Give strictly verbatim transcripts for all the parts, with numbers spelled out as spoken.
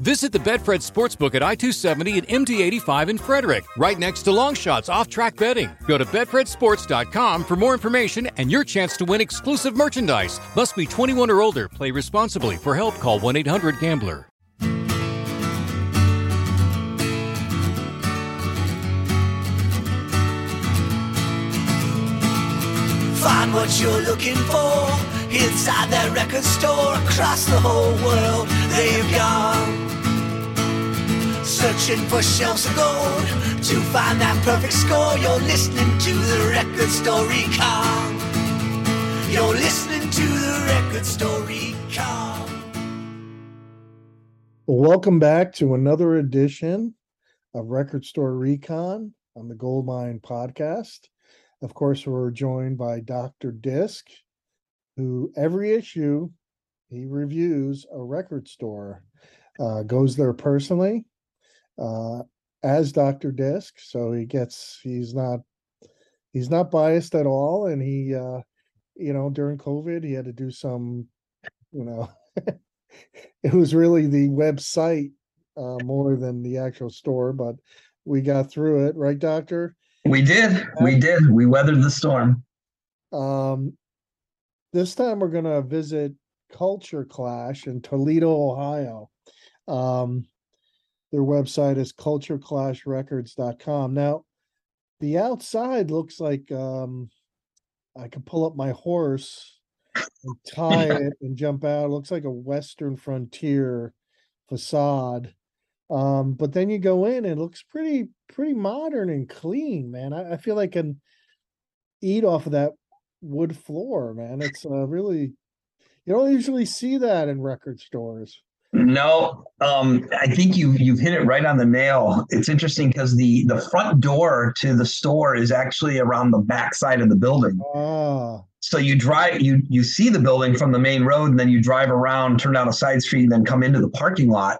Visit the BetFred Sportsbook at I two seventy and M D eighty-five in Frederick, right next to Long Shots off-track betting. Go to bet fred sports dot com for more information and your chance to win exclusive merchandise. Must be twenty-one or older. Play responsibly. For help, call one eight hundred gambler. Find what you're looking for inside that record store. Across the whole world, they've gone searching for shelves of gold to find that perfect score. You're listening to the Record Store Recon. You're listening to the Record Store Recon. Welcome back to another edition of Record Store Recon on the Goldmine Podcast. Of course, we're joined by Doctor Disc, who every issue he reviews a record store, uh, goes there personally. Uh, as Doctor Disc, so he gets he's not he's not biased at all, and he uh, you know during COVID he had to do some you know it was really the website uh, more than the actual store, but we got through it, right, Doctor? We did, we did, we weathered the storm. Um, this time we're gonna visit Culture Clash in Toledo, Ohio. Um. Their website is culture clash records dot com. Now, the outside looks like um, I could pull up my horse and tie it and jump out. It looks like a Western Frontier facade. Um, but then you go in, and it looks pretty pretty modern and clean, man. I, I feel like I can eat off of that wood floor, man. It's uh, really, you don't usually see that in record stores. No, um, I think you've you've hit it right on the nail. It's interesting because the, the front door to the store is actually around the back side of the building. Oh. So you drive you you see the building from the main road, and then you drive around, turn down a side street, and then come into the parking lot.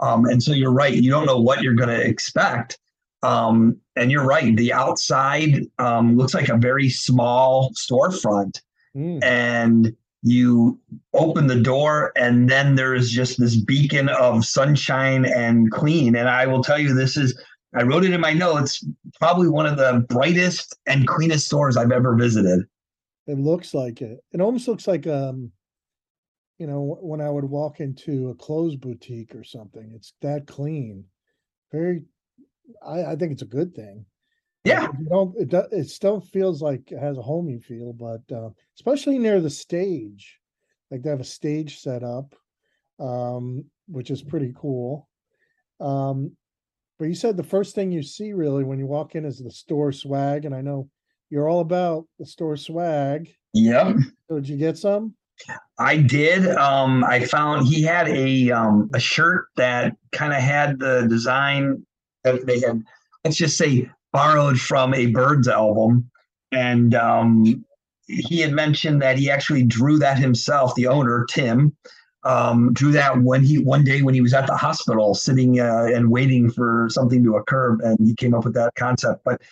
Um, and so you're right, you don't know what you're going to expect. Um, and you're right, the outside um, looks like a very small storefront, mm. and you open the door, and then there is just this beacon of sunshine and clean. And I will tell you, this is, I wrote it in my notes, probably one of the brightest and cleanest stores I've ever visited. It looks like it. It almost looks like, um, you know, when I would walk into a clothes boutique or something, it's that clean. Very, I, I think it's a good thing. Yeah, you know, it do, it still feels like it has a homey feel, but uh, especially near the stage, like they have a stage set up, um, which is pretty cool. Um, but you said the first thing you see really when you walk in is the store swag, and I know you're all about the store swag. Yep. So did you get some? I did. Um, I found he had a um, a shirt that kind of had the design that they had. Let's just say. Borrowed from a Birds album, and um, he had mentioned that he actually drew that himself. The owner, Tim, um, drew that when he one day when he was at the hospital, sitting uh, and waiting for something to occur, and he came up with that concept. But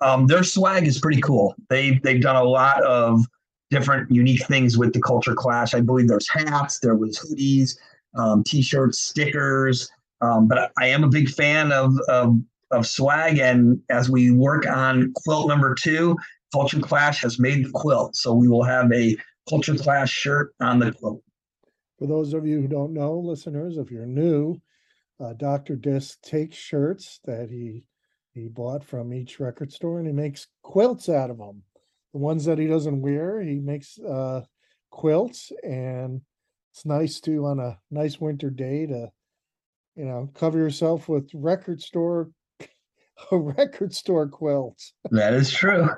um, their swag is pretty cool. They they've done a lot of different unique things with the Culture Clash. I believe there's hats, there was hoodies, um, t-shirts, stickers. Um, but I am a big fan of of. of swag, and as we work on quilt number two, Culture Clash has made the quilt, so we will have a Culture Clash shirt on the quilt. For those of you who don't know, listeners, if you're new, uh, Doctor Disc takes shirts that he he bought from each record store, and he makes quilts out of them. The ones that he doesn't wear, he makes uh, quilts, and it's nice to, on a nice winter day, to you know cover yourself with record store. A record store quilt. That is true.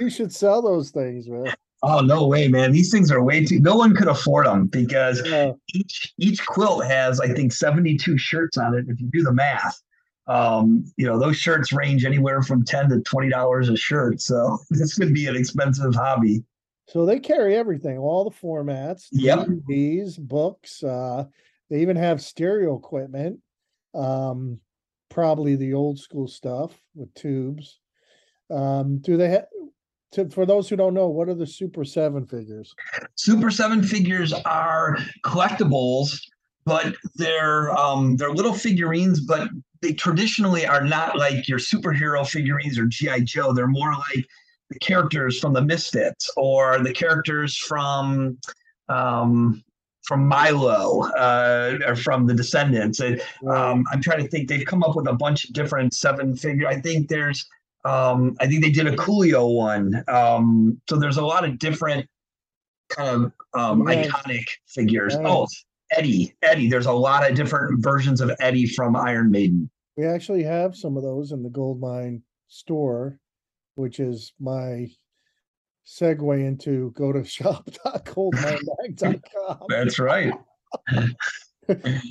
You should sell those things, man. Oh, no way, man. These things are way too... No one could afford them because yeah. each each quilt has, I think, seventy-two shirts on it. If you do the math, um, you know, those shirts range anywhere from ten dollars to twenty dollars a shirt. So this could be an expensive hobby. So they carry everything, all the formats, yep. D V Ds, books, uh, They even have stereo equipment, um, probably the old school stuff with tubes. Um, do they have? To, for those who don't know, what are the Super seven figures? Super seven figures are collectibles, but they're um, they're little figurines, but they traditionally are not like your superhero figurines or G I. Joe. They're more like the characters from the Misfits or the characters from um, from Milo uh, or from the Descendants. And, um, I'm trying to think. They've come up with a bunch of different seven figure. I think there's. Um, I think they did a Coolio one. Um, so there's a lot of different kind of um, nice. iconic figures. Nice. Oh, Eddie, Eddie. There's a lot of different versions of Eddie from Iron Maiden. We actually have some of those in the Goldmine store, which is my segue into go to shop dot gold mine mag dot com. That's right.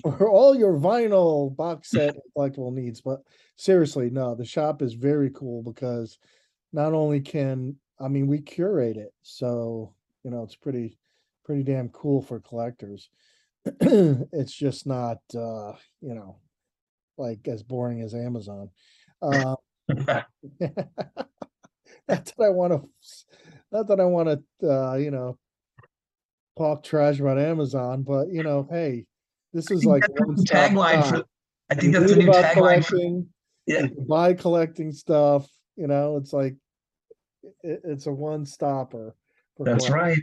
For all your vinyl box set collectible needs. But seriously, no, the shop is very cool because not only can, I mean, we curate it. So, you know, it's pretty, pretty damn cool for collectors. It's just not, uh, you know, like as boring as Amazon. Uh, not that I want to, not that I want to, uh, you know, talk trash about Amazon, but, you know, hey, this is like one tagline for, I think that's a new tagline for, yeah. Buy collecting stuff, you know, it's like, it, it's a one-stopper. That's right.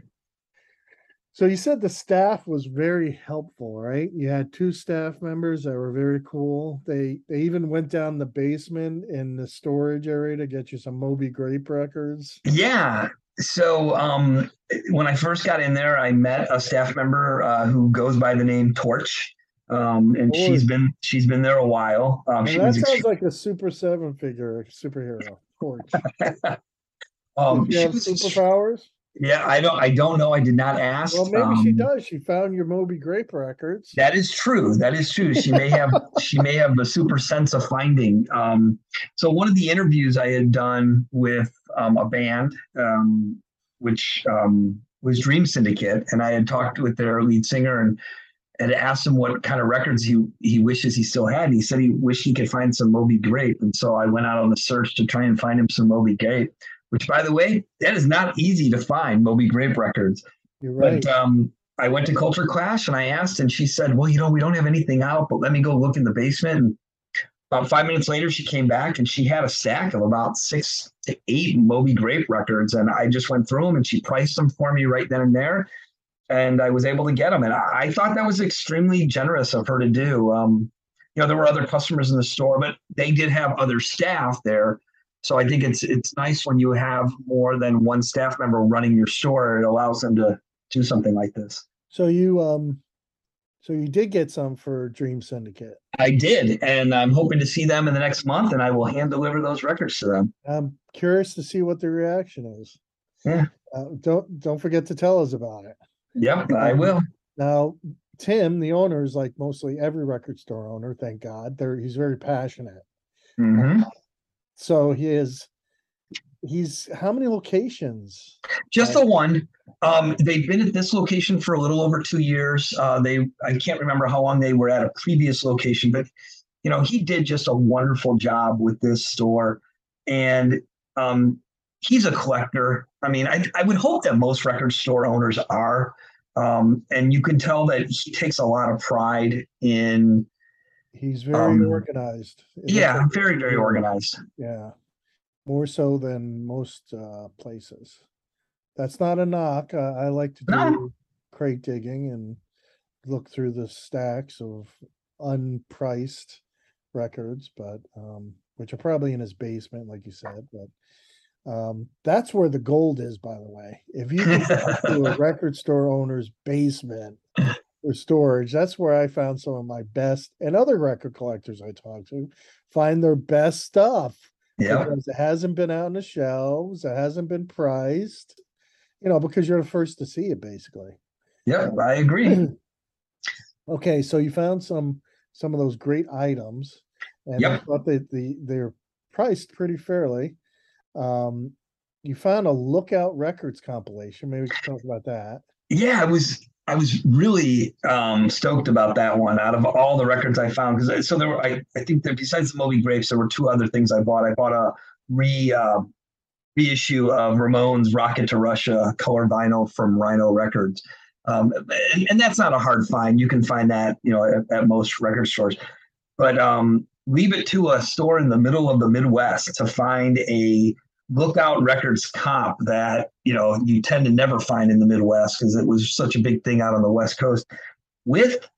So you said the staff was very helpful, right? You had two staff members that were very cool. They they even went down the basement in the storage area to get you some Moby Grape records. Yeah. So um, when I first got in there, I met a staff member uh, who goes by the name Torch, um, and Boy. she's been she's been there a while. Um, she that was sounds extreme. like a Super Seven figure superhero, Torch. um, Did you have superpowers? Yeah, I don't. I don't know. I did not ask. Well, maybe um, she does. She found your Moby Grape records. That is true. That is true. She may have. She may have a super sense of finding. Um, so one of the interviews I had done with um, a band, um, which um, was Dream Syndicate, and I had talked with their lead singer and and asked him what kind of records he he wishes he still had. And he said he wished he could find some Moby Grape, and so I went out on a search to try and find him some Moby Grape. Which, by the way, that is not easy to find, Moby Grape records. You're right. But um, I went to Culture Clash and I asked, and she said, well, you know, we don't have anything out, but let me go look in the basement. And about five minutes later, she came back and she had a stack of about six to eight Moby Grape records. And I just went through them and she priced them for me right then and there. And I was able to get them. And I, I thought that was extremely generous of her to do. Um, you know, there were other customers in the store, but they did have other staff there. So I think it's it's nice when you have more than one staff member running your store. It allows them to do something like this. So you um, so you did get some for Dream Syndicate. I did, and I'm hoping to see them in the next month, and I will hand deliver those records to them. I'm curious to see what the reaction is. Yeah. Uh, don't don't forget to tell us about it. Yep, um, I will. Now, Tim, the owner, is like mostly every record store owner. Thank God, They're, he's very passionate. Mm-hmm. Uh, So he is, he's, how many locations? Just the one. Um, they've been at this location for a little over two years. Uh, they, I can't remember how long they were at a previous location, but, you know, he did just a wonderful job with this store. And um, he's a collector. I mean, I, I would hope that most record store owners are. Um, and you can tell that he takes a lot of pride in He's very um, organized. It yeah, like very, very organized. Yeah, more so than most uh, places. That's not a knock. Uh, I like to do no. crate digging and look through the stacks of unpriced records, but um, which are probably in his basement, like you said. But um, that's where the gold is, by the way. If you can talk to a record store owner's basement, or storage, that's where I found some of my best, and other record collectors I talk to find their best stuff. Yeah, because it hasn't been out on the shelves, it hasn't been priced, you know, because you're the first to see it, basically. Yeah, um, I agree. Okay, so you found some some of those great items, and yep. I thought that the they're priced pretty fairly. Um, you found a Lookout Records compilation. Maybe we can talk about that. Yeah, it was. I was really um, stoked about that one out of all the records I found. Because so there were, I, I think that besides the Moby Grapes, there were two other things I bought. I bought a re uh, reissue of Ramones' Rocket to Russia color vinyl from Rhino Records. Um, and, and that's not a hard find. You can find that, you know, at, at most record stores. But um, leave it to a store in the middle of the Midwest to find a Lookout Records comp that, you know, you tend to never find in the Midwest because it was such a big thing out on the West Coast, with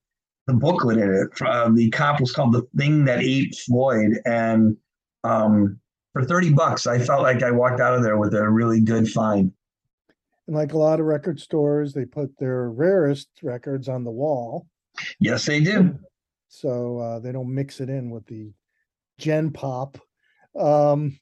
the booklet in it. Uh, the comp was called The Thing That Ate Floyd. And um, for thirty bucks, I felt like I walked out of there with a really good find. And like a lot of record stores, they put their rarest records on the wall. Yes, they do. So uh, they don't mix it in with the gen pop. Um,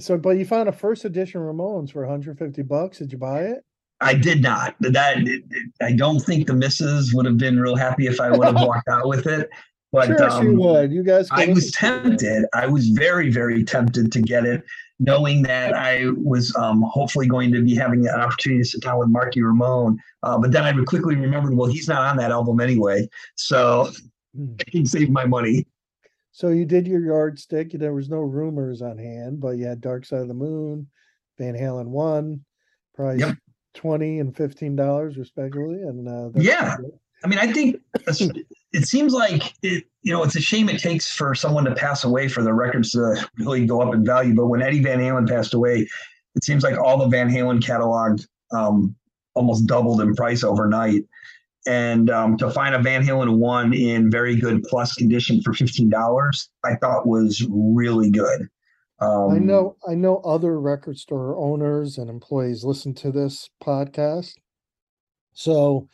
so, but you found a first edition Ramones for one hundred fifty bucks. Did you buy it? I did not. That it, it, I don't think the missus would have been real happy if I would have walked out with it. But sure, um, she would. You guys, I was tempted. I was very, very tempted to get it, knowing that I was um, hopefully going to be having an opportunity to sit down with Marky Ramone. Uh, but then I quickly remembered, well, he's not on that album anyway, so I can save my money. So you did your yardstick. There was no rumors on hand, but you had Dark Side of the Moon, Van Halen one, price yep. twenty and fifteen dollars respectively. And uh, yeah, I mean, I think it seems like it. You know, it's a shame it takes for someone to pass away for the records to really go up in value. But when Eddie Van Halen passed away, it seems like all the Van Halen catalog um, almost doubled in price overnight. And um, to find a Van Halen one in very good plus condition for fifteen dollars, I thought was really good. Um, I know I know other record store owners and employees listen to this podcast. So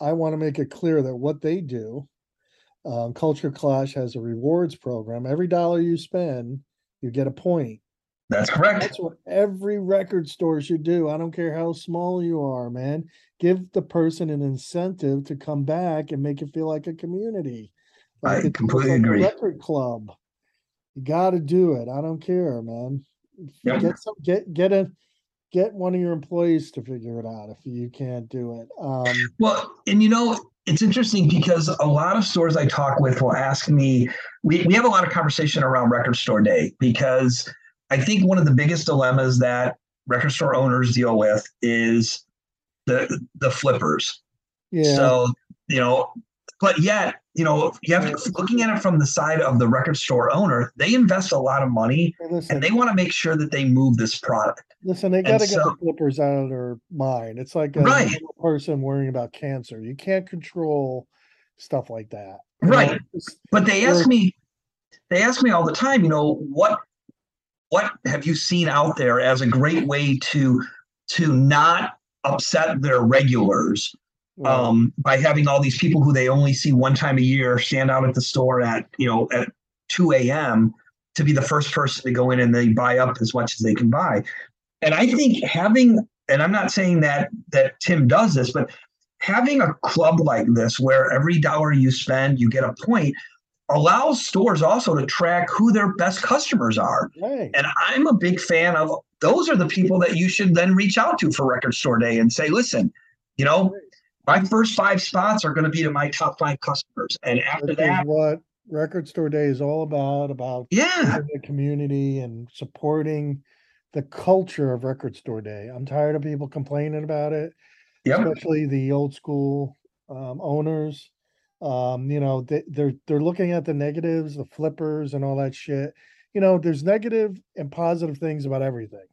I want to make it clear that what they do, um, Culture Clash has a rewards program. Every dollar you spend, you get a point. That's correct. That's what every record store should do. I don't care how small you are, man. Give the person an incentive to come back and make it feel like a community. Like I completely like agree. A record club. You got to do it. I don't care, man. Yep. Get some, get get a get one of your employees to figure it out if you can't do it. Um, well, and you know, it's interesting because a lot of stores I talk with will ask me. We we have a lot of conversation around Record Store Day because I think one of the biggest dilemmas that record store owners deal with is the the flippers. Yeah. So, you know, but yet, you know, you have to, looking at it from the side of the record store owner, they invest a lot of money listen, and they want to make sure that they move this product. Listen, they got to so, get the flippers out of their mind. It's like a right. person worrying about cancer. You can't control stuff like that. You right. know, just, but they ask me, they ask me all the time, you know, what, What have you seen out there as a great way to to not upset their regulars um, by having all these people who they only see one time a year stand out at the store at, you know, at two a.m. to be the first person to go in and they buy up as much as they can buy. And I think having, and I'm not saying that that Tim does this, but having a club like this where every dollar you spend, you get a point, allows stores also to track who their best customers are. Right. And I'm a big fan of those are the people that you should then reach out to for Record Store Day and say, listen, you know, my first five spots are going to be to my top five customers. And after Which that, is what Record Store Day is all about, about yeah. the community and supporting the culture of Record Store Day. I'm tired of people complaining about it, yep. especially the old school um, owners. Um, you know, they, they're they're looking at the negatives, the flippers, and all that shit. You know, there's negative and positive things about everything,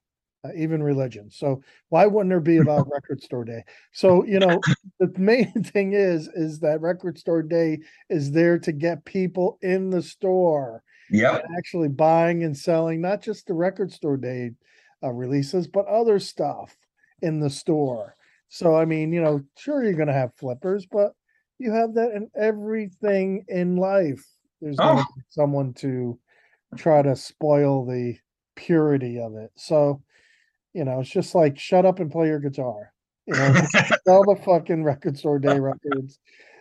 uh, even religion. So why wouldn't there be about Record Store Day? So you know, the main thing is is that Record Store Day is there to get people in the store, yeah, actually buying and selling not just the Record Store Day uh, releases, but other stuff in the store. So I mean, you know, sure you're gonna have flippers, but you have that in everything in life. There's oh. no someone to try to spoil the purity of it. So, you know, it's just like, shut up and play your guitar. You know, sell the fucking Record Store Day records.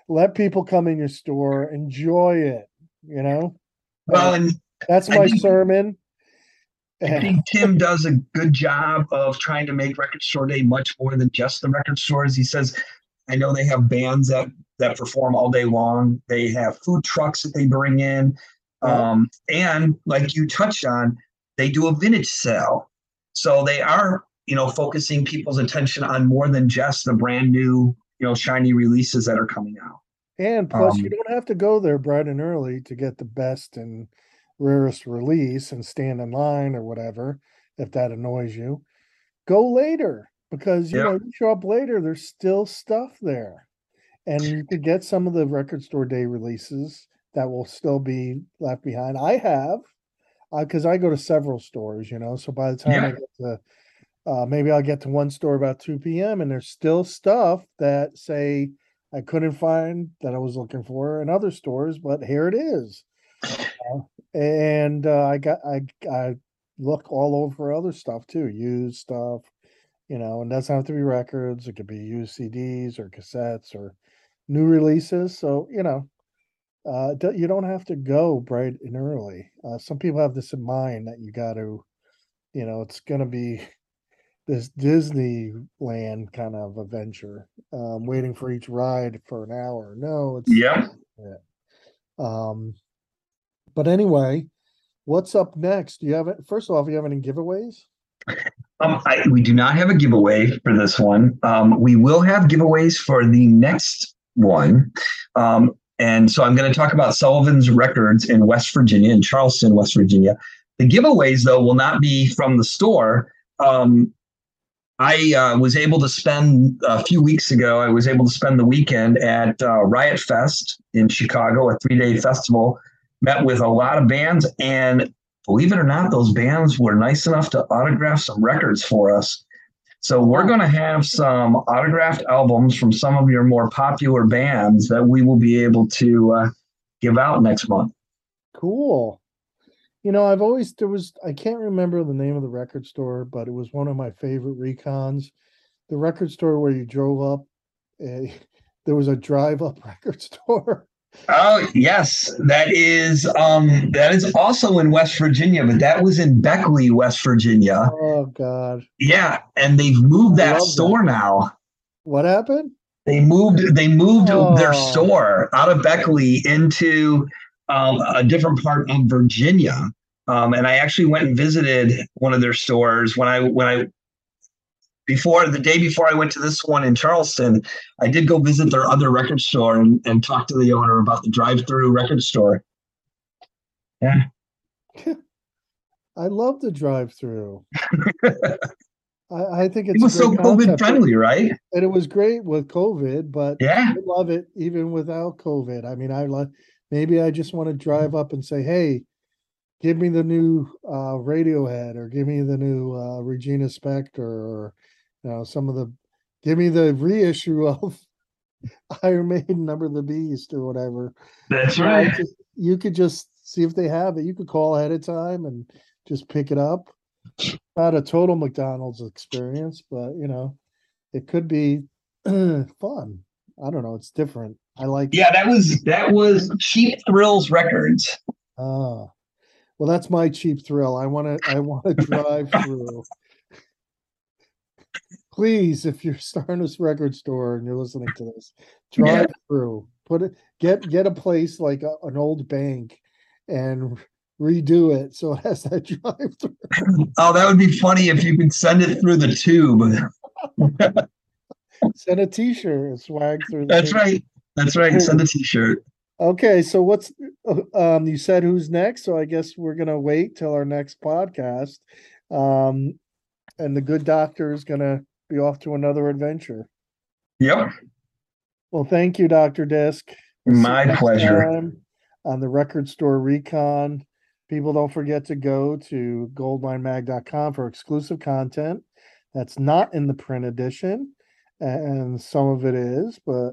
Let people come in your store. Enjoy it, you know? Well, and that's my I think, sermon. I think Tim does a good job of trying to make Record Store Day much more than just the record stores. He says, I know they have bands that, that perform all day long. They have food trucks that they bring in. Um, and like you touched on, they do a vintage sale. So they are, you know, focusing people's attention on more than just the brand new, you know, shiny releases that are coming out. And plus, um, you don't have to go there bright and early to get the best and rarest release and stand in line or whatever, if that annoys you. Go later, because, you yeah. know, you show up later, there's still stuff there. And you could get some of the Record Store Day releases that will still be left behind. I have, because uh, I go to several stores, you know, so by the time yeah. I get to, uh, maybe I'll get to one store about two p.m. and there's still stuff that, say, I couldn't find that I was looking for in other stores, but here it is. Uh, and uh, I got I I look all over for other stuff too, used stuff, you know, and doesn't have to be records. It could be used C Ds or cassettes or new releases. So, you know, uh, you don't have to go bright and early. Uh, some people have this in mind that you got to, you know, it's going to be this Disneyland kind of adventure, um, waiting for each ride for an hour. No, it's yeah. yeah. Um, but anyway, what's up next? Do you have it? First of all, do you have any giveaways? Um, I, we do not have a giveaway for this one. Um, we will have giveaways for the next one, um, and so I'm going to talk about Sullivan's Records in West Virginia, in Charleston, West Virginia. The giveaways, though, will not be from the store. Um, I uh, was able to spend a few weeks ago, I was able to spend the weekend at uh, Riot Fest in Chicago, a three-day festival, met with a lot of bands. And believe it or not, those bands were nice enough to autograph some records for us. So we're going to have some autographed albums from some of your more popular bands that we will be able to uh, give out next month. Cool. You know, I've always, there was, I can't remember the name of the record store, but it was one of my favorite recons. The record store where you drove up, a, there was a drive-up record store. Oh, yes. That is, um, that is also in West Virginia, but that was in Beckley, West Virginia. Oh, God. Yeah, and they've moved that store that. now. What happened? They moved, they moved oh. their store out of Beckley into... Um, a different part of Virginia, um, and I actually went and visited one of their stores when I when I before the day before I went to this one in Charleston. I did go visit their other record store and, and talk to the owner about the drive-through record store. Yeah, I love the drive-through. I, I think it's it was so COVID friendly, right? And it was great with COVID, but yeah, I love it even without COVID. I mean, I love. Maybe I just want to drive up and say, hey, give me the new uh, Radiohead or give me the new uh, Regina Spektor or, you know, some of the, give me the reissue of Iron Maiden, Number of the Beast or whatever. That's you right. Know, just, you could just see if they have it. You could call ahead of time and just pick it up. Not a total McDonald's experience, but, you know, it could be fun. I don't know. It's different. I like yeah, that was that was Cheap Thrills Records. Ah, well, that's my cheap thrill. I want to I want to drive through. Please, if you're starting this record store and you're listening to this, drive yeah. through. Put it get get a place like a, an old bank and redo it so it has that drive through. Oh, that would be funny if you could send it through the tube. Send a T-shirt and swag through. The that's tube. right. That's right. Send a T-shirt. Okay, so what's um, you said who's next? So I guess we're gonna wait till our next podcast, um, and the good doctor is gonna be off to another adventure. Yep. Well, thank you, Doctor Disc. We'll My pleasure. On the Record Store Recon, people don't forget to go to gold mine mag dot com for exclusive content that's not in the print edition, and some of it is, but.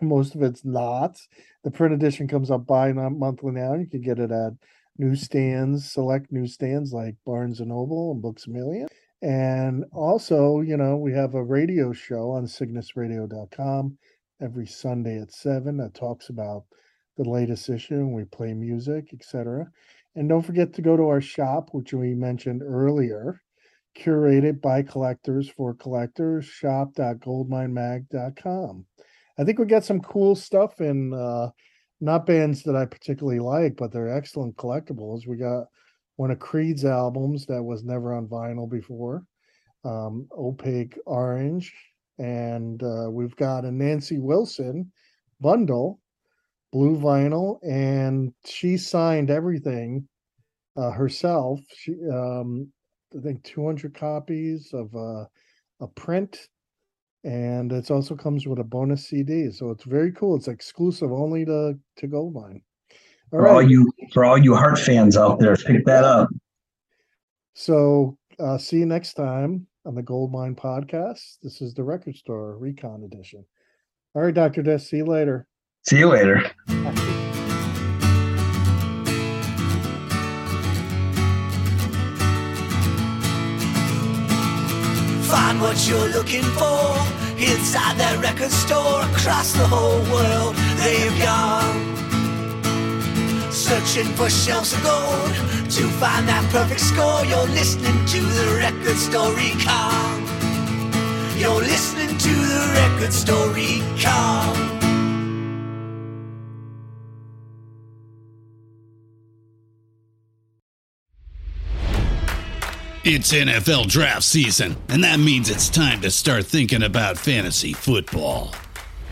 Most of it's not. The print edition comes up bi-monthly now. You can get it at newsstands, select newsstands like Barnes and Noble and Books A Million. And also, you know, we have a radio show on cygnus radio dot com every Sunday at seven that talks about the latest issue, and we play music, et cetera. And don't forget to go to our shop, which we mentioned earlier, curated by collectors for collectors, shop dot goldmine mag dot com. I think we got some cool stuff in, uh, not bands that I particularly like, but they're excellent collectibles. We got one of Creed's albums that was never on vinyl before, um, Opaque Orange. And uh, we've got a Nancy Wilson bundle, blue vinyl, and she signed everything uh, herself. She, um, I think, two hundred copies of uh, a print. And it also comes with a bonus C D, so it's very cool. It's exclusive only to to Goldmine. All for right. all you for all you Heart fans out there, pick that up. So uh, see you next time on the Goldmine Podcast. This is the Record Store Recon Edition. All right, Doctor Disc. See you later. See you later. Find what you're looking for inside that record store. Across the whole world, they've gone searching for shelves of gold to find that perfect score. You're listening to the Record Store Recon. You're listening to the Record Store Recon. It's N F L draft season, and that means it's time to start thinking about fantasy football.